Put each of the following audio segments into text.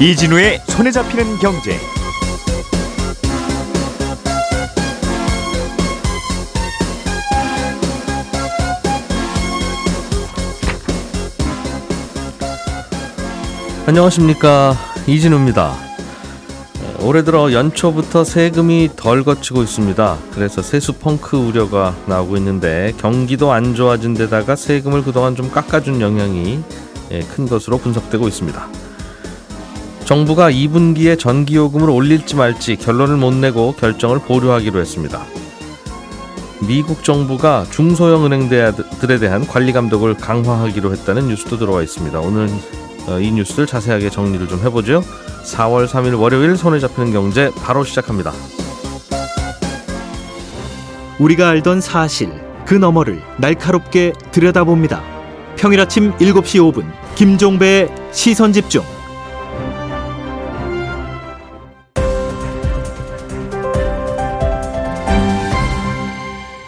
이진우의 손에 잡히는 경제. 안녕하십니까, 이진우입니다. 올해 들어 연초부터 세금이 덜 걷히고 있습니다. 그래서 세수 펑크 우려가 나오고 있는데, 경기도 안 좋아진 데다가 세금을 그동안 좀 깎아준 영향이 큰 것으로 분석되고 있습니다. 정부가 2분기에 전기요금을 올릴지 말지 결론을 못 내고 결정을 보류하기로 했습니다. 미국 정부가 중소형 은행들에 대한 관리 감독을 강화하기로 했다는 뉴스도 들어와 있습니다. 오늘 이 뉴스를 자세하게 정리를 좀 해보죠. 4월 3일 월요일 손에 잡히는 경제 바로 시작합니다. 우리가 알던 사실, 그 너머를 날카롭게 들여다봅니다. 평일 아침 7시 5분 김종배의 시선집중.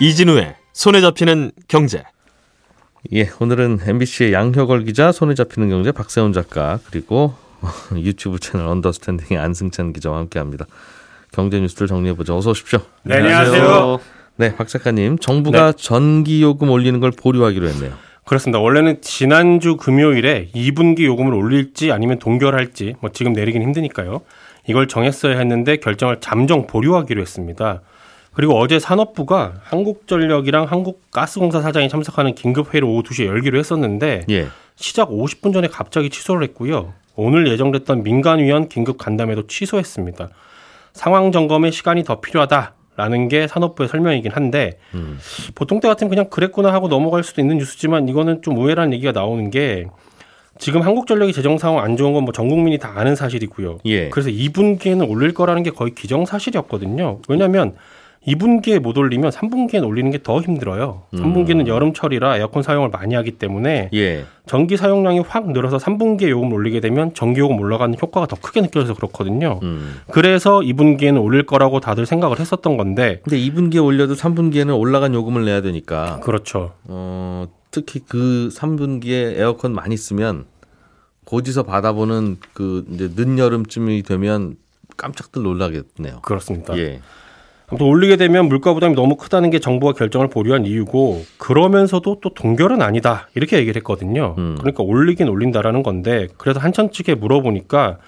이진우의 손에 잡히는 경제. 예, 오늘은 MBC의 양효걸 기자, 손에 잡히는 경제 박세훈 작가, 그리고 유튜브 채널 언더스탠딩의 안승찬 기자와 함께합니다. 경제 뉴스를 정리해보죠. 어서 오십시오. 네, 안녕하세요. 네, 박 작가님, 정부가 전기요금 올리는 걸 보류하기로 했네요. 그렇습니다. 원래는 지난주 금요일에 2분기 요금을 올릴지 아니면 동결할지, 뭐 지금 내리긴 힘드니까요, 이걸 정했어야 했는데 결정을 잠정 보류하기로 했습니다. 그리고 어제 산업부가 한국전력이랑 한국가스공사 사장이 참석하는 긴급회의를 오후 2시에 열기로 했었는데, 예, 시작 50분 전에 갑자기 취소를 했고요. 오늘 예정됐던 민간위원 긴급 간담회도 취소했습니다. 상황 점검에 시간이 더 필요하다라는 게 산업부의 설명이긴 한데, 보통 때 같으면 그냥 그랬구나 하고 넘어갈 수도 있는 뉴스지만 이거는 좀 의외라는 얘기가 나오는 게, 지금 한국전력이 재정 상황 안 좋은 건 뭐 전 국민이 다 아는 사실이고요. 예. 그래서 2분기에는 올릴 거라는 게 거의 기정사실이었거든요. 왜냐하면 2분기에 못 올리면 3분기에 올리는 게 더 힘들어요. 3분기는 여름철이라 에어컨 사용을 많이 하기 때문에, 예, 전기 사용량이 확 늘어서 3분기에 요금을 올리게 되면 전기요금 올라가는 효과가 더 크게 느껴져서 그렇거든요. 그래서 2분기에는 올릴 거라고 다들 생각을 했었던 건데, 근데 2분기에 올려도 3분기에는 올라간 요금을 내야 되니까. 그렇죠. 특히 그 3분기에 에어컨 많이 쓰면 고지서 받아보는 그 이제 늦여름쯤이 되면 깜짝들 놀라겠네요. 그렇습니다. 예. 또 올리게 되면 물가 부담이 너무 크다는 게 정부가 결정을 보류한 이유고, 그러면서도 또 동결은 아니다 이렇게 얘기를 했거든요. 그러니까 올리긴 올린다라는 건데, 그래서 한천 측에 물어보니까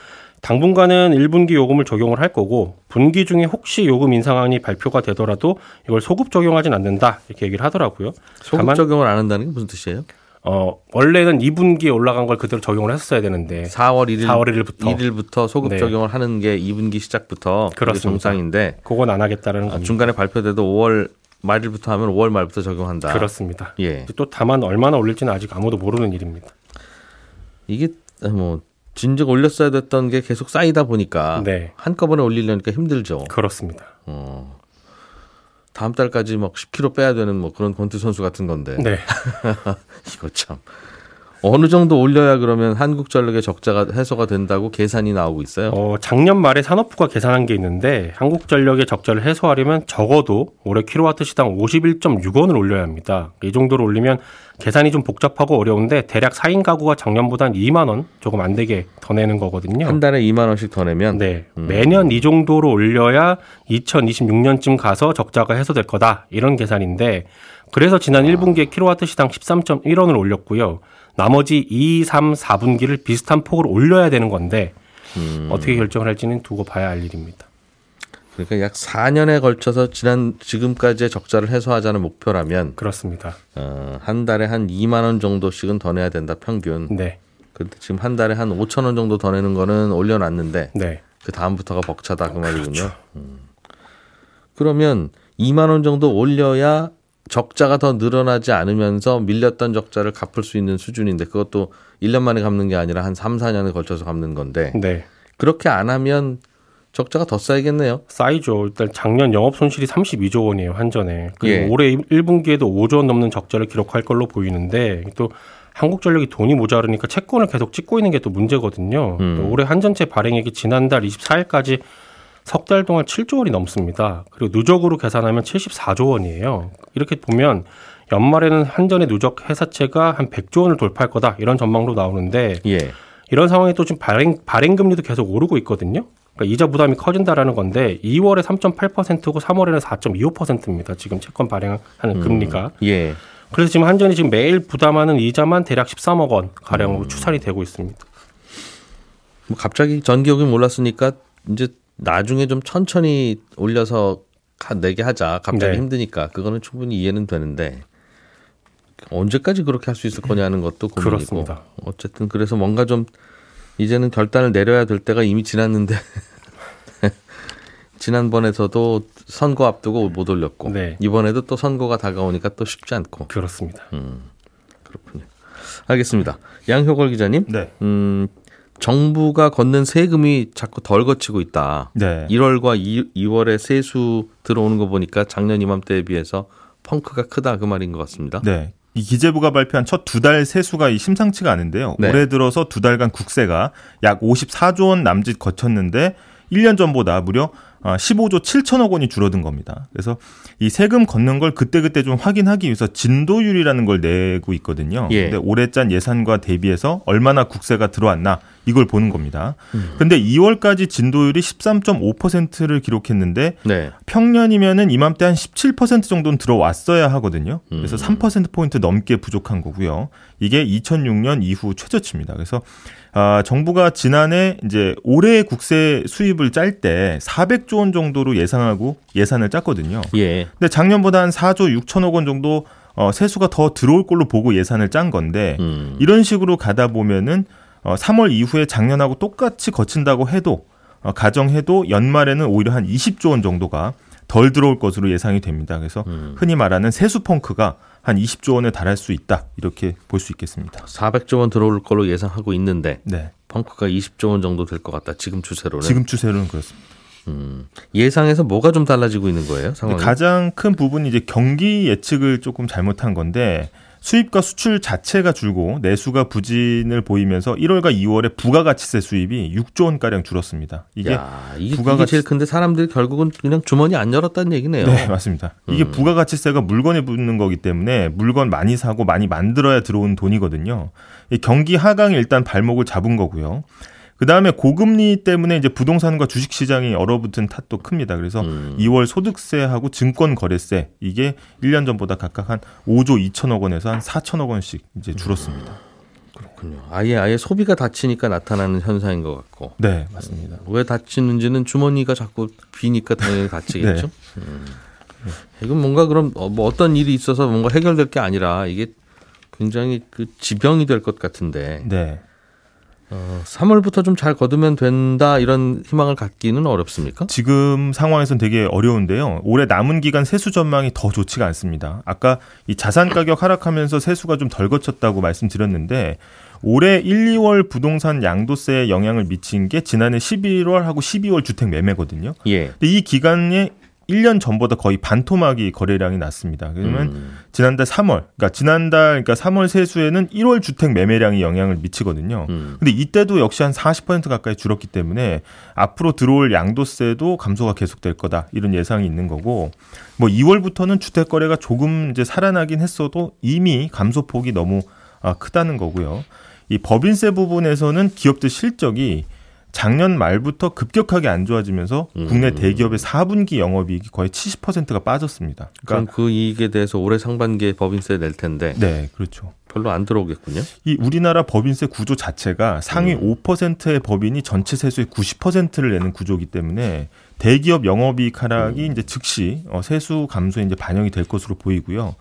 당분간은 1분기 요금을 적용을 할 거고, 분기 중에 혹시 요금 인상안이 발표가 되더라도 이걸 소급 적용하진 않는다 이렇게 얘기를 하더라고요. 소급 적용을 안 한다는 게 무슨 뜻이에요? 원래는 2분기에 올라간 걸 그대로 적용을 했어야 되는데 4월 1일부터 소급, 네, 적용을 하는 게 2분기 시작부터 정상인데, 그건 안 하겠다라는 겁니다. 중간에 발표돼도 5월 말일부터 하면 5월 말부터 적용한다. 그렇습니다. 예. 또 다만 얼마나 올릴지는 아직 아무도 모르는 일입니다. 이게 뭐 진즉 올렸어야 됐던 게 계속 쌓이다 보니까, 네, 한꺼번에 올리려니까 힘들죠. 그렇습니다. 다음 달까지 막 10kg 빼야 되는 뭐 그런 권투 선수 같은 건데. 네. 이거 참. 어느 정도 올려야 그러면 한국전력의 적자가 해소가 된다고 계산이 나오고 있어요? 작년 말에 산업부가 계산한 게 있는데, 한국전력의 적자를 해소하려면 적어도 올해 킬로와트시당 51.6원을 올려야 합니다. 이 정도로 올리면 계산이 좀 복잡하고 어려운데, 대략 4인 가구가 작년보단 2만 원 조금 안 되게 더 내는 거거든요. 한 달에 2만 원씩 더 내면? 네. 매년 이 정도로 올려야 2026년쯤 가서 적자가 해소될 거다, 이런 계산인데, 그래서 지난 1분기에 킬로와트시당 13.1원을 올렸고요. 나머지 2, 3, 4분기를 비슷한 폭으로 올려야 되는 건데, 어떻게 결정을 할지는 두고 봐야 할 일입니다. 그러니까 약 4년에 걸쳐서 지금까지의 적자를 해소하자는 목표라면, 그렇습니다. 한 달에 한 2만 원 정도씩은 더 내야 된다, 평균. 네. 그런데 지금 한 달에 한 5천 원 정도 더 내는 거는 올려놨는데, 네, 그 다음부터가 벅차다, 그 말이군요. 그렇죠. 그러면 2만 원 정도 올려야 적자가 더 늘어나지 않으면서 밀렸던 적자를 갚을 수 있는 수준인데, 그것도 1년 만에 갚는 게 아니라 한 3, 4년에 걸쳐서 갚는 건데, 네, 그렇게 안 하면 적자가 더 쌓이겠네요. 쌓이죠. 일단 작년 영업손실이 32조 원이에요, 한전에. 그리고, 예, 올해 1분기에도 5조 원 넘는 적자를 기록할 걸로 보이는데, 또 한국전력이 돈이 모자르니까 채권을 계속 찍고 있는 게 또 문제거든요. 또 올해 한전채 발행액이 지난달 24일까지 석 달 동안 7조 원이 넘습니다. 그리고 누적으로 계산하면 74조 원이에요. 이렇게 보면 연말에는 한전의 누적 회사채가 한 100조 원을 돌파할 거다 이런 전망도 나오는데 예. 이런 상황에 또 지금 발행금리도 계속 오르고 있거든요. 그러니까 이자 부담이 커진다라는 건데 2월에 3.8%고 3월에는 4.25%입니다. 지금 채권 발행하는 금리가. 예. 그래서 지금 한전이 지금 매일 부담하는 이자만 대략 13억 원 가량으로 추산이 되고 있습니다. 뭐 갑자기 전기요금이 올랐으니까 이제 나중에 좀 천천히 올려서 내게 하자. 갑자기 네. 힘드니까 그거는 충분히 이해는 되는데 언제까지 그렇게 할 수 있을 거냐 하는 것도 고민이고. 그렇습니다. 어쨌든 그래서 뭔가 좀 이제는 결단을 내려야 될 때가 이미 지났는데 지난번에서도 선거 앞두고 못 올렸고 네. 이번에도 또 선거가 다가오니까 또 쉽지 않고. 그렇습니다. 그렇군요. 알겠습니다. 양효걸 기자님. 네. 정부가 걷는 세금이 자꾸 덜 걷히고 있다. 네. 1월과 2월에 세수 들어오는 거 보니까 작년 이맘때에 비해서 펑크가 크다 그 말인 것 같습니다. 네. 이 기재부가 발표한 첫 두 달 세수가 이 심상치가 않은데요. 네. 올해 들어서 두 달간 국세가 약 54조 원 남짓 거쳤는데 1년 전보다 무려 15조 7천억 원이 줄어든 겁니다. 그래서 이 세금 걷는 걸 그때그때 좀 확인하기 위해서 진도율이라는 걸 내고 있거든요. 그런데 예. 올해 짠 예산과 대비해서 얼마나 국세가 들어왔나 이걸 보는 겁니다. 그런데 2월까지 진도율이 13.5%를 기록했는데 네. 평년이면은 이맘때 한 17% 정도는 들어왔어야 하거든요. 그래서 3%포인트 넘게 부족한 거고요. 이게 2006년 이후 최저치입니다. 그래서 정부가 지난해 이제 올해 국세 수입을 짤 때 400조 원 정도로 예상하고 예산을 짰거든요. 예. 근데 작년보다 한 4조 6천억 원 정도 세수가 더 들어올 걸로 보고 예산을 짠 건데 이런 식으로 가다 보면은 3월 이후에 작년하고 똑같이 거친다고 해도 가정해도 연말에는 오히려 한 20조 원 정도가 덜 들어올 것으로 예상이 됩니다. 그래서 흔히 말하는 세수 펑크가 한 20조 원에 달할 수 있다. 이렇게 볼 수 있겠습니다. 400조 원 들어올 걸로 예상하고 있는데 네. 펑크가 20조 원 정도 될 것 같다. 지금 추세로는. 지금 추세로는 그렇습니다. 예상에서 뭐가 좀 달라지고 있는 거예요? 상황이? 가장 큰 부분이 이제 경기 예측을 조금 잘못한 건데 수입과 수출 자체가 줄고 내수가 부진을 보이면서 1월과 2월에 부가가치세 수입이 6조 원가량 줄었습니다. 이게 부가가치세... 제일 큰데 사람들이 결국은 그냥 주머니 안 열었다는 얘기네요. 네, 맞습니다. 이게 부가가치세가 물건에 붙는 거기 때문에 물건 많이 사고 많이 만들어야 들어온 돈이거든요. 경기 하강이 일단 발목을 잡은 거고요. 그다음에 고금리 때문에 이제 부동산과 주식시장이 얼어붙은 탓도 큽니다. 그래서 2월 소득세하고 증권거래세 이게 1년 전보다 각각 한 5조 2천억 원에서 한 4천억 원씩 이제 줄었습니다. 그렇군요. 아예 소비가 닫히니까 나타나는 현상인 것 같고. 네, 맞습니다. 왜 닫히는지는 주머니가 자꾸 비니까 당연히 닫히겠죠. 네. 이건 뭔가 그럼 뭐 어떤 일이 있어서 뭔가 해결될 게 아니라 이게 굉장히 그 지병이 될 것 같은데. 네. 3월부터 좀 잘 거두면 된다 이런 희망을 갖기는 어렵습니까? 지금 상황에서는 되게 어려운데요. 올해 남은 기간 세수 전망이 더 좋지가 않습니다. 아까 이 자산 가격 하락하면서 세수가 좀 덜 거쳤다고 말씀드렸는데 올해 1, 2월 부동산 양도세에 영향을 미친 게 지난해 11월하고 12월 주택 매매거든요. 예. 근데 이 기간에 1년 전보다 거의 반토막이 거래량이 났습니다. 그러면 지난달 3월, 그러니까 3월 세수에는 1월 주택 매매량이 영향을 미치거든요. 근데 이때도 역시 한 40% 가까이 줄었기 때문에 앞으로 들어올 양도세도 감소가 계속될 거다 이런 예상이 있는 거고, 뭐 2월부터는 주택 거래가 조금 이제 살아나긴 했어도 이미 감소폭이 너무 크다는 거고요. 이 법인세 부분에서는 기업들 실적이 작년 말부터 급격하게 안 좋아지면서 국내 대기업의 4분기 영업이익이 거의 70%가 빠졌습니다. 그러니까 그럼 그 이익에 대해서 올해 상반기에 법인세 낼 텐데. 네, 그렇죠. 별로 안 들어오겠군요. 이 우리나라 법인세 구조 자체가 상위 5%의 법인이 전체 세수의 90%를 내는 구조이기 때문에 대기업 영업이익 하락이 이제 즉시 세수 감소에 이제 반영이 될 것으로 보이고요.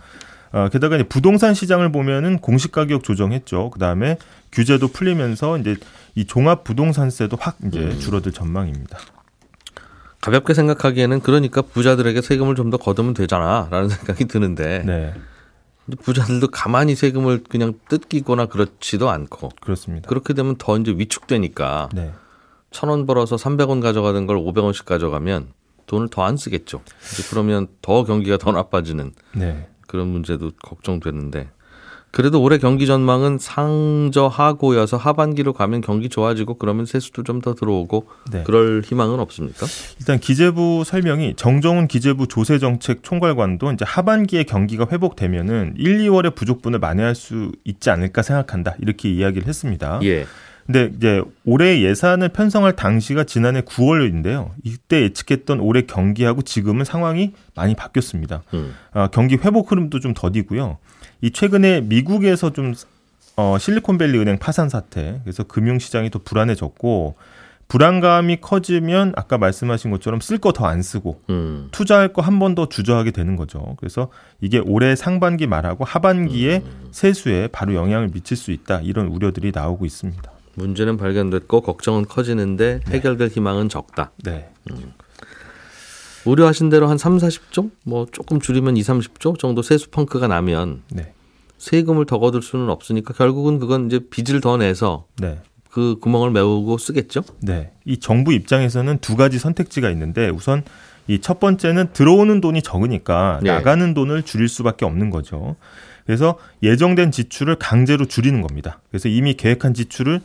게다가 이제 부동산 시장을 보면은 공시가격 조정했죠. 그 다음에 규제도 풀리면서 이제 이 종합 부동산세도 확 이제 줄어들 전망입니다. 가볍게 생각하기에는 그러니까 부자들에게 세금을 좀 더 거두면 되잖아라는 생각이 드는데 네. 부자들도 가만히 세금을 그냥 뜯기거나 그렇지도 않고 그렇습니다. 그렇게 되면 더 이제 위축되니까 네. 1,000원 벌어서 300원 가져가던 걸 500원씩 가져가면 돈을 더 안 쓰겠죠. 그러면 더 경기가 더 나빠지는. 네. 그런 문제도 걱정되는데 그래도 올해 경기 전망은 상저하고여서 하반기로 가면 경기 좋아지고 그러면 세수도 좀 더 들어오고 네. 그럴 희망은 없습니까? 일단 기재부 설명이 정정훈 기재부 조세정책 총괄관도 이제 하반기에 경기가 회복되면은 1, 2월의 부족분을 만회할 수 있지 않을까 생각한다 이렇게 이야기를 했습니다. 예. 근데 이제 올해 예산을 편성할 당시가 지난해 9월인데요. 이때 예측했던 올해 경기하고 지금은 상황이 많이 바뀌었습니다. 경기 회복 흐름도 좀 더디고요. 이 최근에 미국에서 좀 실리콘밸리 은행 파산 사태, 그래서 금융시장이 더 불안해졌고 불안감이 커지면 아까 말씀하신 것처럼 쓸 거 더 안 쓰고 투자할 거 한 번 더 주저하게 되는 거죠. 그래서 이게 올해 상반기 말하고 하반기에 세수에 바로 영향을 미칠 수 있다. 이런 우려들이 나오고 있습니다. 문제는 발견됐고 걱정은 커지는데 해결될 네. 희망은 적다. 네. 우려하신 대로 한 3, 40조? 뭐 조금 줄이면 2, 30조 정도 세수 펑크가 나면 네. 세금을 더 거둘 수는 없으니까 결국은 그건 이제 빚을 더 내서 네. 그 구멍을 메우고 쓰겠죠? 네. 이 정부 입장에서는 두 가지 선택지가 있는데 우선 이 첫 번째는 들어오는 돈이 적으니까 네. 나가는 돈을 줄일 수밖에 없는 거죠. 그래서 예정된 지출을 강제로 줄이는 겁니다. 그래서 이미 계획한 지출을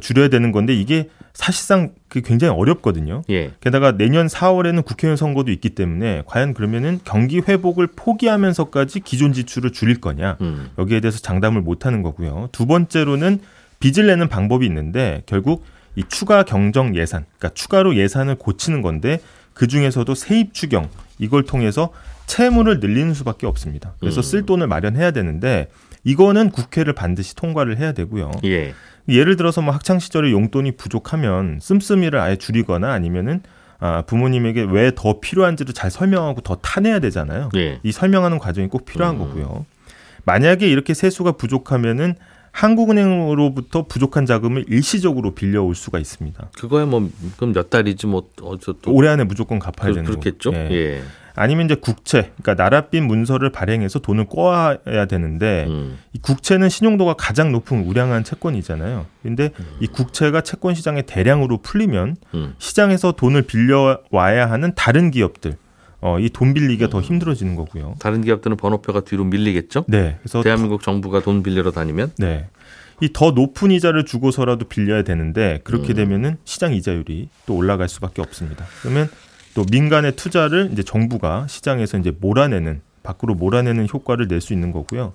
줄여야 되는 건데 이게 사실상 굉장히 어렵거든요. 예. 게다가 내년 4월에는 국회의원 선거도 있기 때문에 과연 그러면은 경기 회복을 포기하면서까지 기존 지출을 줄일 거냐 여기에 대해서 장담을 못하는 거고요. 두 번째로는 빚을 내는 방법이 있는데 결국 이 추가 경정 예산, 그러니까 추가로 예산을 고치는 건데 그중에서도 세입 추경 이걸 통해서 채무를 늘리는 수밖에 없습니다. 그래서 쓸 돈을 마련해야 되는데 이거는 국회를 반드시 통과를 해야 되고요. 예. 예를 들어서 뭐 학창시절에 용돈이 부족하면 씀씀이를 아예 줄이거나 아니면은 부모님에게 왜 더 필요한지를 잘 설명하고 더 타내야 되잖아요. 예. 이 설명하는 과정이 꼭 필요한 거고요. 만약에 이렇게 세수가 부족하면은 한국은행으로부터 부족한 자금을 일시적으로 빌려올 수가 있습니다. 그거야 뭐 그럼 몇 달이지 뭐 어쨌든 올해 안에 무조건 갚아야 되는 거죠. 그렇겠죠. 예. 예. 아니면 이제 국채, 그러니까 나랏빚 문서를 발행해서 돈을 꼬아야 되는데 이 국채는 신용도가 가장 높은 우량한 채권이잖아요. 그런데 이 국채가 채권 시장에 대량으로 풀리면 시장에서 돈을 빌려와야 하는 다른 기업들, 이 돈 빌리기가 더 힘들어지는 거고요. 다른 기업들은 번호표가 뒤로 밀리겠죠? 네. 그래서 대한민국 정부가 돈 빌리러 다니면? 네. 이 더 높은 이자를 주고서라도 빌려야 되는데 그렇게 되면은 시장 이자율이 또 올라갈 수밖에 없습니다. 그러면 또 민간의 투자를 이제 정부가 시장에서 이제 몰아내는 밖으로 몰아내는 효과를 낼 수 있는 거고요.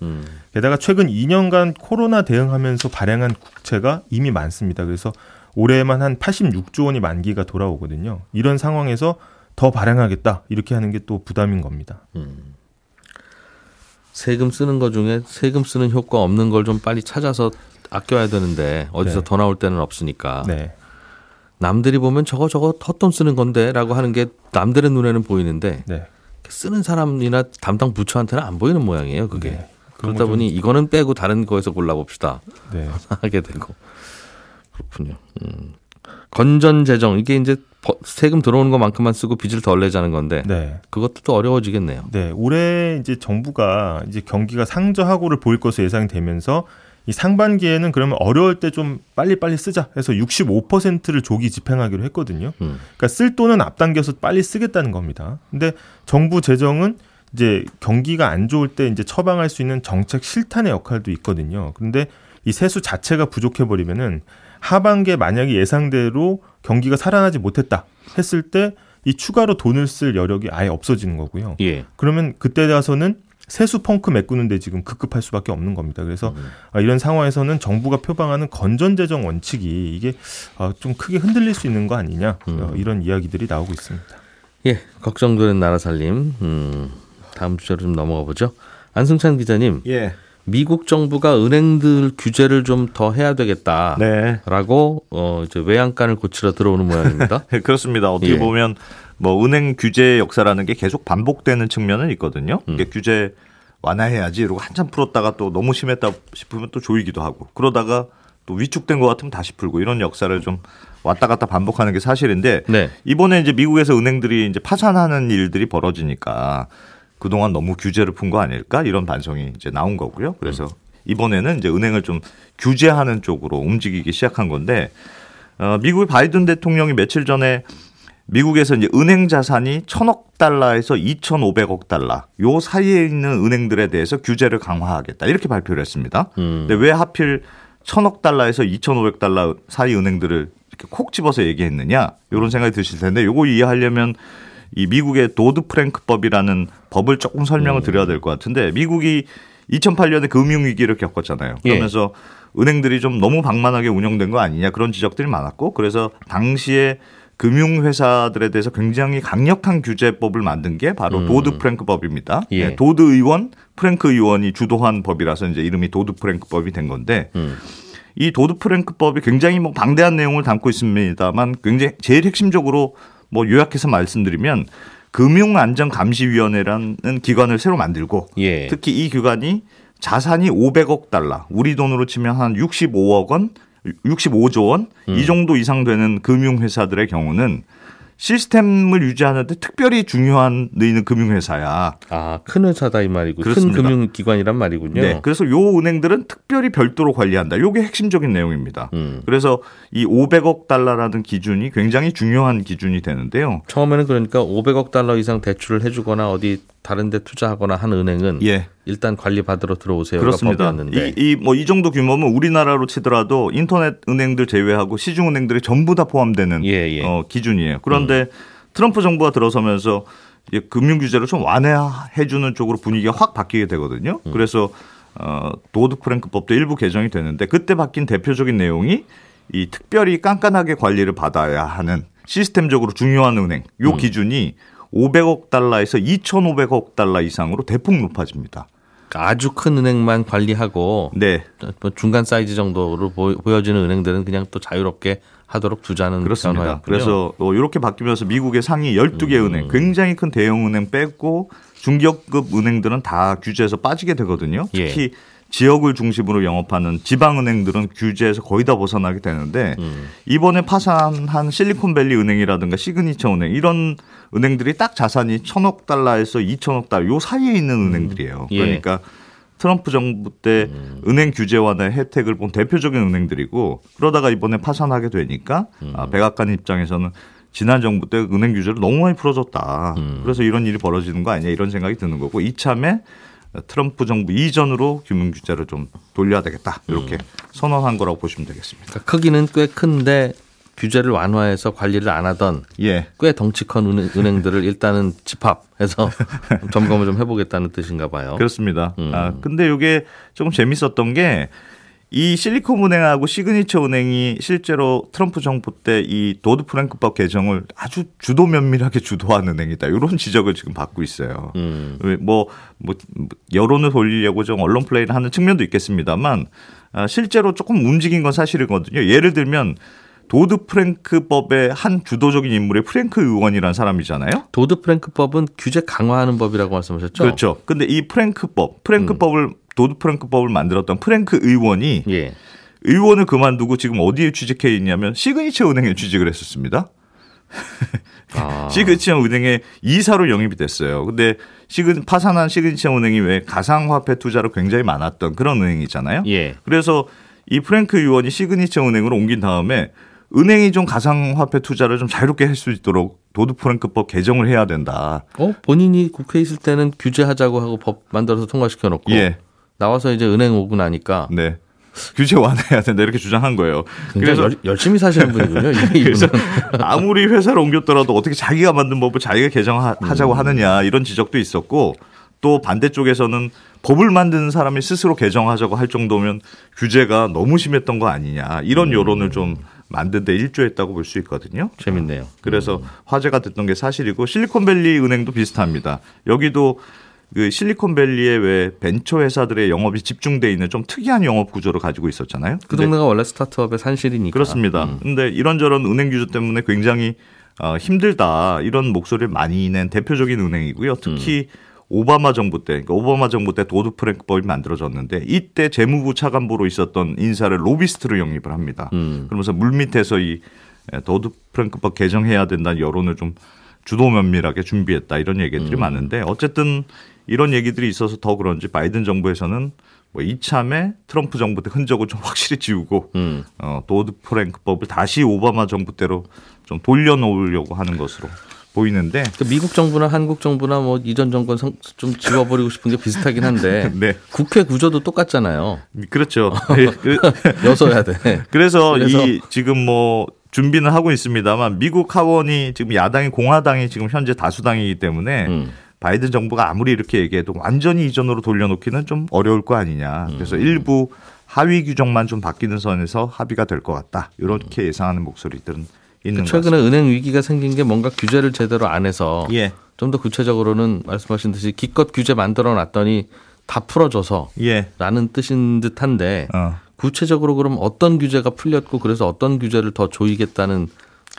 게다가 최근 2년간 코로나 대응하면서 발행한 국채가 이미 많습니다. 그래서 올해만 한 86조 원이 만기가 돌아오거든요. 이런 상황에서 더 발행하겠다 이렇게 하는 게 또 부담인 겁니다. 세금 쓰는 거 중에 세금 쓰는 효과 없는 걸 좀 빨리 찾아서 아껴야 되는데 어디서 네. 더 나올 때는 없으니까. 네. 남들이 보면 저거 헛돈 쓰는 건데 라고 하는 게 남들의 눈에는 보이는데 네. 쓰는 사람이나 담당 부처한테는 안 보이는 모양이에요. 그게. 네. 그러다 보니 이거는 빼고 다른 거에서 골라봅시다. 네. 하게 되고. 그렇군요. 건전재정 이게 이제 세금 들어오는 것만큼만 쓰고 빚을 덜 내자는 건데 네. 그것도 또 어려워지겠네요. 네, 올해 이제 정부가 이제 경기가 상저하고를 보일 것으로 예상되면서 이 상반기에는 그러면 어려울 때 좀 빨리 쓰자 해서 65%를 조기 집행하기로 했거든요. 그러니까 쓸 돈은 앞당겨서 빨리 쓰겠다는 겁니다. 근데 정부 재정은 이제 경기가 안 좋을 때 이제 처방할 수 있는 정책 실탄의 역할도 있거든요. 그런데 이 세수 자체가 부족해 버리면은 하반기에 만약에 예상대로 경기가 살아나지 못했다 했을 때 이 추가로 돈을 쓸 여력이 아예 없어지는 거고요. 예. 그러면 그때 가서는 세수 펑크 메꾸는데 지금 급급할 수밖에 없는 겁니다. 그래서 이런 상황에서는 정부가 표방하는 건전재정 원칙이 이게 좀 크게 흔들릴 수 있는 거 아니냐 이런 이야기들이 나오고 있습니다. 예, 걱정되는 나라 살림. 다음 주제로 좀 넘어가 보죠. 안승찬 기자님. 예. 미국 정부가 은행들 규제를 좀 더 해야 되겠다라고 네. 이제 외양간을 고치러 들어오는 모양입니다. 그렇습니다. 어떻게 예. 보면 뭐 은행 규제의 역사라는 게 계속 반복되는 측면은 있거든요. 이게 규제 완화해야지 이러고 한참 풀었다가 또 너무 심했다 싶으면 또 조이기도 하고 그러다가 또 위축된 것 같으면 다시 풀고 이런 역사를 좀 왔다 갔다 반복하는 게 사실인데 네. 이번에 이제 미국에서 은행들이 이제 파산하는 일들이 벌어지니까. 그동안 너무 규제를 푼 거 아닐까 이런 반성이 이제 나온 거고요. 그래서 이번에는 이제 은행을 좀 규제하는 쪽으로 움직이기 시작한 건데 미국의 바이든 대통령이 며칠 전에 미국에서 이제 은행 자산이 1,000억 달러에서 2,500억 달러 요 사이에 있는 은행들에 대해서 규제를 강화하겠다 이렇게 발표를 했습니다. 근데 왜 하필 1,000억 달러에서 2,500달러 사이 은행들을 이렇게 콕 집어서 얘기했느냐 이런 생각이 드실 텐데 요거 이해하려면 이 미국의 도드 프랭크 법이라는 법을 조금 설명을 드려야 될 것 같은데 미국이 2008년에 금융위기를 겪었잖아요. 그러면서 예. 은행들이 좀 너무 방만하게 운영된 거 아니냐 그런 지적들이 많았고 그래서 당시에 금융회사들에 대해서 굉장히 강력한 규제법을 만든 게 바로 도드 프랭크 법입니다. 예. 네, 도드 의원, 프랭크 의원이 주도한 법이라서 이제 이름이 도드 프랭크 법이 된 건데 이 도드 프랭크 법이 굉장히 뭐 방대한 내용을 담고 있습니다만 굉장히 제일 핵심적으로 뭐 요약해서 말씀드리면 금융안전감시위원회라는 기관을 새로 만들고 예. 특히 이 기관이 자산이 500억 달러, 우리 돈으로 치면 한 65억 원 65조 원 이 정도 이상 되는 금융회사들의 경우는 시스템을 유지하는데 특별히 중요한 데 있는 금융회사야. 아, 큰 회사다 이 말이고. 그렇습니다. 큰 금융기관이란 말이군요. 네, 그래서 요 은행들은 특별히 별도로 관리한다. 요게 핵심적인 내용입니다. 그래서 이 500억 달러라는 기준이 굉장히 중요한 기준이 되는데요. 처음에는 그러니까 500억 달러 이상 대출을 해주거나 어디 다른 데 투자하거나 한 은행은 예. 일단 관리받으러 들어오세요. 그렇습니다. 이 정도 규모면 우리나라로 치더라도 인터넷 은행들 제외하고 시중 은행들이 전부 다 포함되는 기준이에요. 그런데 트럼프 정부가 들어서면서 금융 규제를 좀 완화해 주는 쪽으로 분위기가 확 바뀌게 되거든요. 그래서 도드 프랭크 법도 일부 개정이 되는데 그때 바뀐 대표적인 내용이 이 특별히 깐깐하게 관리를 받아야 하는 시스템적으로 중요한 은행 요 기준이 500억 달러에서 2,500억 달러 이상으로 대폭 높아집니다. 아주 큰 은행만 관리하고 네. 중간 사이즈 정도로 보여지는 은행들은 그냥 또 자유롭게 하도록 두자는 그렇습니다. 변화였군요. 그래서 이렇게 바뀌면서 미국의 상위 12개 은행, 굉장히 큰 대형 은행 빼고 중기업급 은행들은 다 규제에서 빠지게 되거든요. 특히 예. 지역을 중심으로 영업하는 지방은행들은 규제에서 거의 다 벗어나게 되는데 이번에 파산한 실리콘밸리 은행이라든가 시그니처 은행 이런 은행들이 딱 자산이 1,000억 달러에서 2,000억 달러 요 사이에 있는 은행들이에요. 예. 그러니까 트럼프 정부 때 은행 규제 완화의 혜택을 본 대표적인 은행들이고 그러다가 이번에 파산하게 되니까 백악관 입장에서는 지난 정부 때 은행 규제를 너무 많이 풀어줬다. 그래서 이런 일이 벌어지는 거 아니냐 이런 생각이 드는 거고 이참에 트럼프 정부 이전으로 금융 규제를 좀 돌려야 되겠다 이렇게 선언한 거라고 보시면 되겠습니다. 그러니까 크기는 꽤 큰데 규제를 완화해서 관리를 안 하던 예. 꽤 덩치 큰 은행들을 일단은 집합해서 점검을 좀 해보겠다는 뜻인가 봐요. 그렇습니다. 근데 이게 조금 재밌었던 게 이 실리콘은행하고 시그니처 은행이 실제로 트럼프 정부 때 이 도드 프랭크법 개정을 아주 주도 면밀하게 주도한 은행이다. 이런 지적을 지금 받고 있어요. 여론을 돌리려고 좀 언론 플레이를 하는 측면도 있겠습니다만 실제로 조금 움직인 건 사실이거든요. 예를 들면 도드 프랭크법의 한 주도적인 인물이 프랭크 의원이라는 사람이잖아요. 도드 프랭크법은 규제 강화하는 법이라고 말씀하셨죠? 그렇죠. 근데 이 프랭크법을 도드 프랭크 법을 만들었던 프랭크 의원이 예. 의원을 그만두고 지금 어디에 취직해 있냐면 시그니처 은행에 취직을 했었습니다. 아. 시그니처 은행의 이사로 영입이 됐어요. 근데 파산한 시그니처 은행이 왜 가상화폐 투자로 굉장히 많았던 그런 은행이잖아요. 예. 그래서 이 프랭크 의원이 시그니처 은행으로 옮긴 다음에 은행이 좀 가상화폐 투자를 좀 자유롭게 할 수 있도록 도드 프랭크법 개정을 해야 된다. 본인이 국회에 있을 때는 규제하자고 하고 법 만들어서 통과시켜 놓고. 예. 나와서 이제 은행 오고 나니까 네. 규제 완화해야 된다 이렇게 주장한 거예요. 그래서 열심히 사시는 분이군요. 그래서 아무리 회사를 옮겼더라도 어떻게 자기가 만든 법을 자기가 개정하자고 하느냐 이런 지적도 있었고 또 반대쪽에서는 법을 만드는 사람이 스스로 개정하자고 할 정도면 규제가 너무 심했던 거 아니냐 이런 여론을 좀 만든 데 일조했다고 볼 수 있거든요. 재밌네요. 그래서 화제가 됐던 게 사실이고 실리콘밸리 은행도 비슷합니다. 여기도 그 실리콘밸리에 왜 벤처 회사들의 영업이 집중돼 있는 좀 특이한 영업 구조를 가지고 있었잖아요. 그 동네가 원래 스타트업의 산실이니까. 그렇습니다. 그런데 이런저런 은행 규제 때문에 굉장히 힘들다 이런 목소리를 많이 낸 대표적인 은행이고요. 특히 오바마 정부 때 도드 프랭크법이 만들어졌는데 이때 재무부 차관보로 있었던 인사를 로비스트로 영입을 합니다. 그러면서 물밑에서 이 도드 프랭크법 개정해야 된다는 여론을 좀 주도 면밀하게 준비했다 이런 얘기들이 많은데 어쨌든 이런 얘기들이 있어서 더 그런지 바이든 정부에서는 뭐 이참에 트럼프 정부 때 흔적을 좀 확실히 지우고 도드 프랭크 법을 다시 오바마 정부 때로 좀 돌려놓으려고 하는 것으로 보이는데, 그러니까 미국 정부나 한국 정부나 뭐 이전 정권 좀 지워버리고 싶은 게 비슷하긴 한데 네. 국회 구조도 똑같잖아요. 그렇죠. 여서야 돼. 그래서 이 지금 뭐 준비는 하고 있습니다만 미국 하원이 지금 야당이 공화당이 지금 현재 다수당이기 때문에 바이든 정부가 아무리 이렇게 얘기해도 완전히 이전으로 돌려놓기는 좀 어려울 거 아니냐. 그래서 일부 하위 규정만 좀 바뀌는 선에서 합의가 될 것 같다. 이렇게 예상하는 목소리들은 있는 것 같습니다. 최근에 은행 위기가 생긴 게 뭔가 규제를 제대로 안 해서 예. 좀 더 구체적으로는 말씀하신 듯이 기껏 규제 만들어놨더니 다 풀어줘서 예. 라는 뜻인 듯한데 구체적으로 그럼 어떤 규제가 풀렸고 그래서 어떤 규제를 더 조이겠다는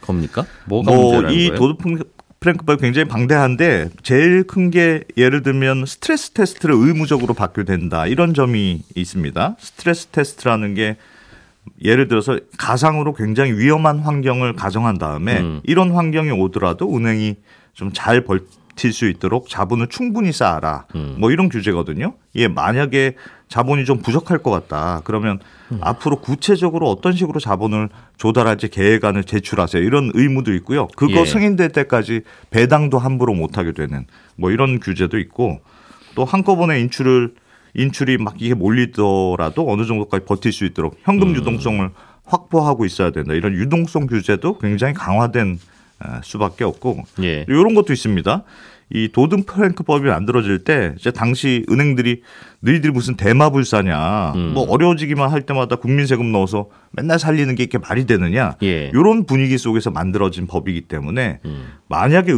겁니까? 뭐가 문제라는 거예요? 이 도드 프랭크법이 굉장히 방대한데 제일 큰 게 예를 들면 스트레스 테스트를 의무적으로 받게 된다. 이런 점이 있습니다. 스트레스 테스트라는 게 예를 들어서 가상으로 굉장히 위험한 환경을 가정한 다음에 이런 환경이 오더라도 은행이 좀 잘 버틸 수 있도록 자본을 충분히 쌓아라. 뭐 이런 규제거든요. 예, 만약에 자본이 좀 부족할 것 같다. 그러면 앞으로 구체적으로 어떤 식으로 자본을 조달할지 계획안을 제출하세요. 이런 의무도 있고요. 그거 예. 승인될 때까지 배당도 함부로 못하게 되는 뭐 이런 규제도 있고 또 한꺼번에 인출이 막 이게 몰리더라도 어느 정도까지 버틸 수 있도록 현금 유동성을 확보하고 있어야 된다. 이런 유동성 규제도 굉장히 강화된 수밖에 없고 예. 이런 것도 있습니다. 이 도드 프랭크 법이 만들어질 때 이제 당시 은행들이 너희들이 무슨 대마불사냐 뭐 어려워지기만 할 때마다 국민 세금 넣어서 맨날 살리는 게 이렇게 말이 되느냐 예. 이런 분위기 속에서 만들어진 법이기 때문에 만약에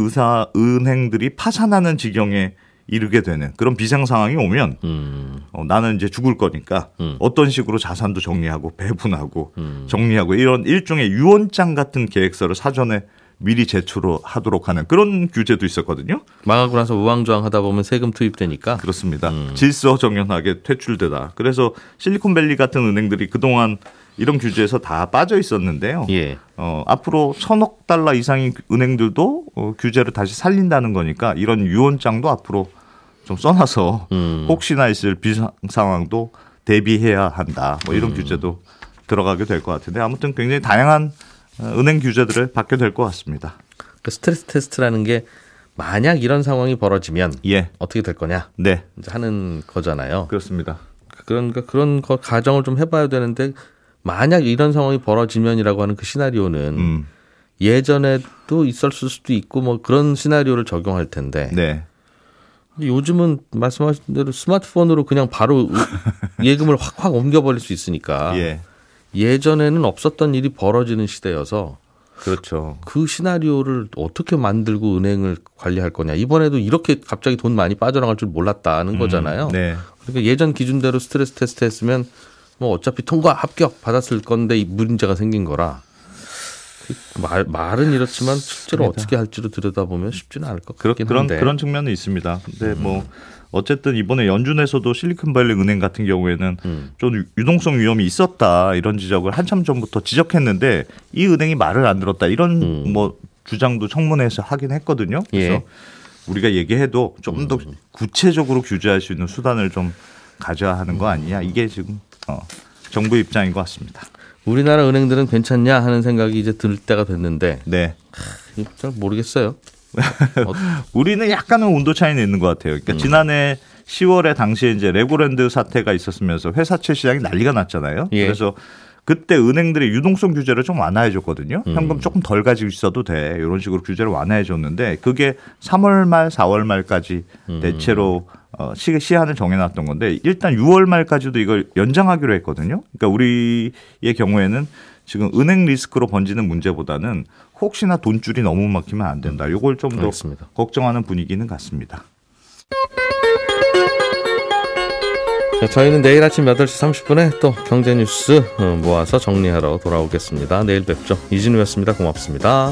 은행들이 파산하는 지경에 이르게 되는 그런 비상 상황이 오면 나는 이제 죽을 거니까 어떤 식으로 자산도 정리하고 배분하고 정리하고 이런 일종의 유언장 같은 계획서를 사전에 미리 제출하도록 하는 그런 규제도 있었거든요. 망하고 나서 우왕좌왕하다 보면 세금 투입되니까. 그렇습니다. 질서정연하게 퇴출되다. 그래서 실리콘밸리 같은 은행들이 그동안 이런 규제에서 다 빠져 있었는데요. 예. 앞으로 1,000억 달러 이상인 은행들도 규제를 다시 살린다는 거니까 이런 유언장도 앞으로 좀 써놔서 혹시나 있을 비상 상황도 대비해야 한다. 뭐 이런 규제도 들어가게 될 것 같은데 아무튼 굉장히 다양한 은행 규제들을 받게 될 것 같습니다. 스트레스 테스트라는 게 만약 이런 상황이 벌어지면 예. 어떻게 될 거냐 네. 이제 하는 거잖아요. 그렇습니다. 그런 거 가정을 좀 해봐야 되는데 만약 이런 상황이 벌어지면이라고 하는 그 시나리오는 예전에도 있었을 수도 있고 뭐 그런 시나리오를 적용할 텐데 네. 요즘은 말씀하신 대로 스마트폰으로 그냥 바로 예금을 확 옮겨버릴 수 있으니까 예. 예전에는 없었던 일이 벌어지는 시대여서 그렇죠. 그 시나리오를 어떻게 만들고 은행을 관리할 거냐. 이번에도 이렇게 갑자기 돈 많이 빠져나갈 줄 몰랐다는 거잖아요. 네. 그러니까 예전 기준대로 스트레스 테스트 했으면 뭐 어차피 통과 합격 받았을 건데 문제가 생긴 거라. 말은 이렇지만 실제로 맞습니다. 어떻게 할지를 들여다보면 쉽지는 않을 것 같긴 한데. 그런 측면은 있습니다. 근데 뭐 어쨌든 이번에 연준에서도 실리콘밸리 은행 같은 경우에는 좀 유동성 위험이 있었다 이런 지적을 한참 전부터 지적했는데 이 은행이 말을 안 들었다 이런 뭐 주장도 청문회에서 하긴 했거든요. 그래서 예. 우리가 얘기해도 좀 더 구체적으로 규제할 수 있는 수단을 좀 가져야 하는 거 아니냐. 이게 지금 정부 입장인 것 같습니다. 우리나라 은행들은 괜찮냐 하는 생각이 이제 들 때가 됐는데 네. 잘 모르겠어요. 우리는 약간은 온도 차이는 있는 것 같아요. 그러니까 지난해 10월에 당시에 이제 레고랜드 사태가 있었으면서 회사채 시장이 난리가 났잖아요. 예. 그래서 그때 은행들이 유동성 규제를 좀 완화해줬거든요. 현금 조금 덜 가지고 있어도 돼. 이런 식으로 규제를 완화해줬는데 그게 3월 말 4월 말까지 대체로 시한을 정해놨던 건데 일단 6월 말까지도 이걸 연장하기로 했거든요. 그러니까 우리의 경우에는 지금 은행 리스크로 번지는 문제보다는 혹시나 돈줄이 너무 막히면 안 된다. 이걸 좀 더 걱정하는 분위기는 같습니다. 자, 저희는 내일 아침 8시 30분에 또 경제 뉴스 모아서 정리하러 돌아오겠습니다. 내일 뵙죠. 이진우였습니다. 고맙습니다.